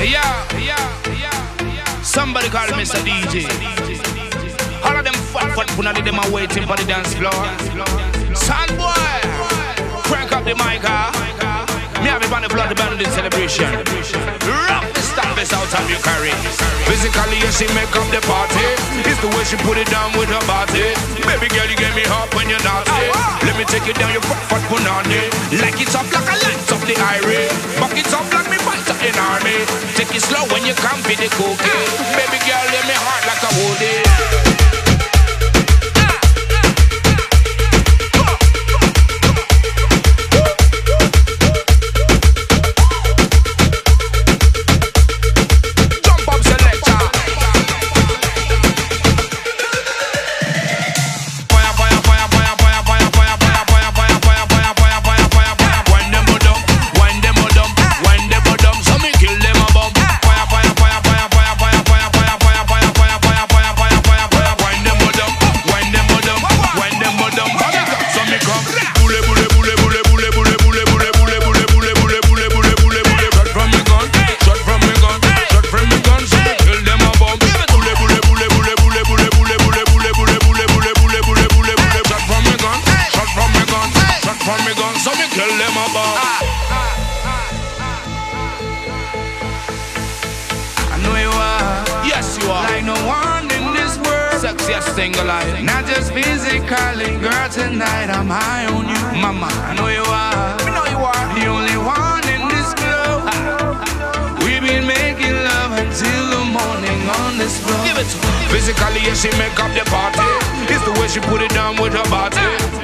Yeah. Somebody call Mr. DJ. All of them fat punani them are waiting for the dance floor. Sound boy, crank up the mic, me have it on the blood band in celebration. Rock the stampers out of your carry. Physically, yes, she make up the party. It's the way she put it down with her body. Baby girl, you get me hot when you're naughty. Let me take it down your fat punani. Like it's up like a light up the irie. Buck it up like me bite up in army. Take it slow when you can't be the cookie. Baby girl, let me hard like a woody. Not just physically, girl, tonight I'm high on you. Mama, I know you are. We know you are the only one in this club. We've been making love until the morning on this floor. Give it to me. Physically, yes, she make up the party. It's the way she put it down with her body.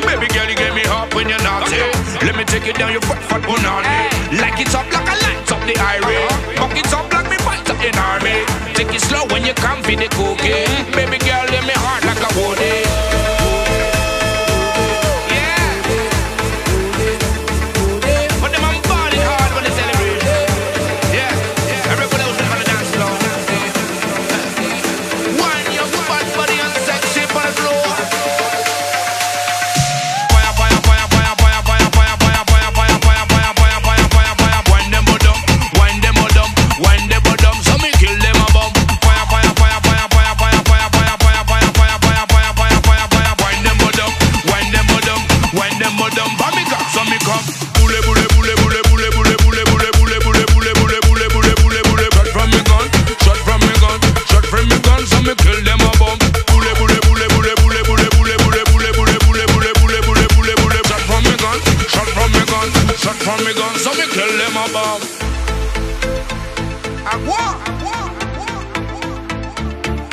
Baby girl, you get me hot when you're naughty. Let me take it down your fat punani. Like it's up like a light up the irie. Buck it up like me bite up in army. Take it slow when you can't be the cookie. Baby girl, let me hard like a woody.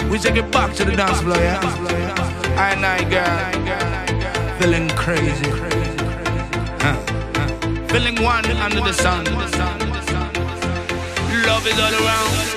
We take it back to the dance floor, yeah? I and I, girl, feeling crazy. Feeling one under the sun. Love is all around.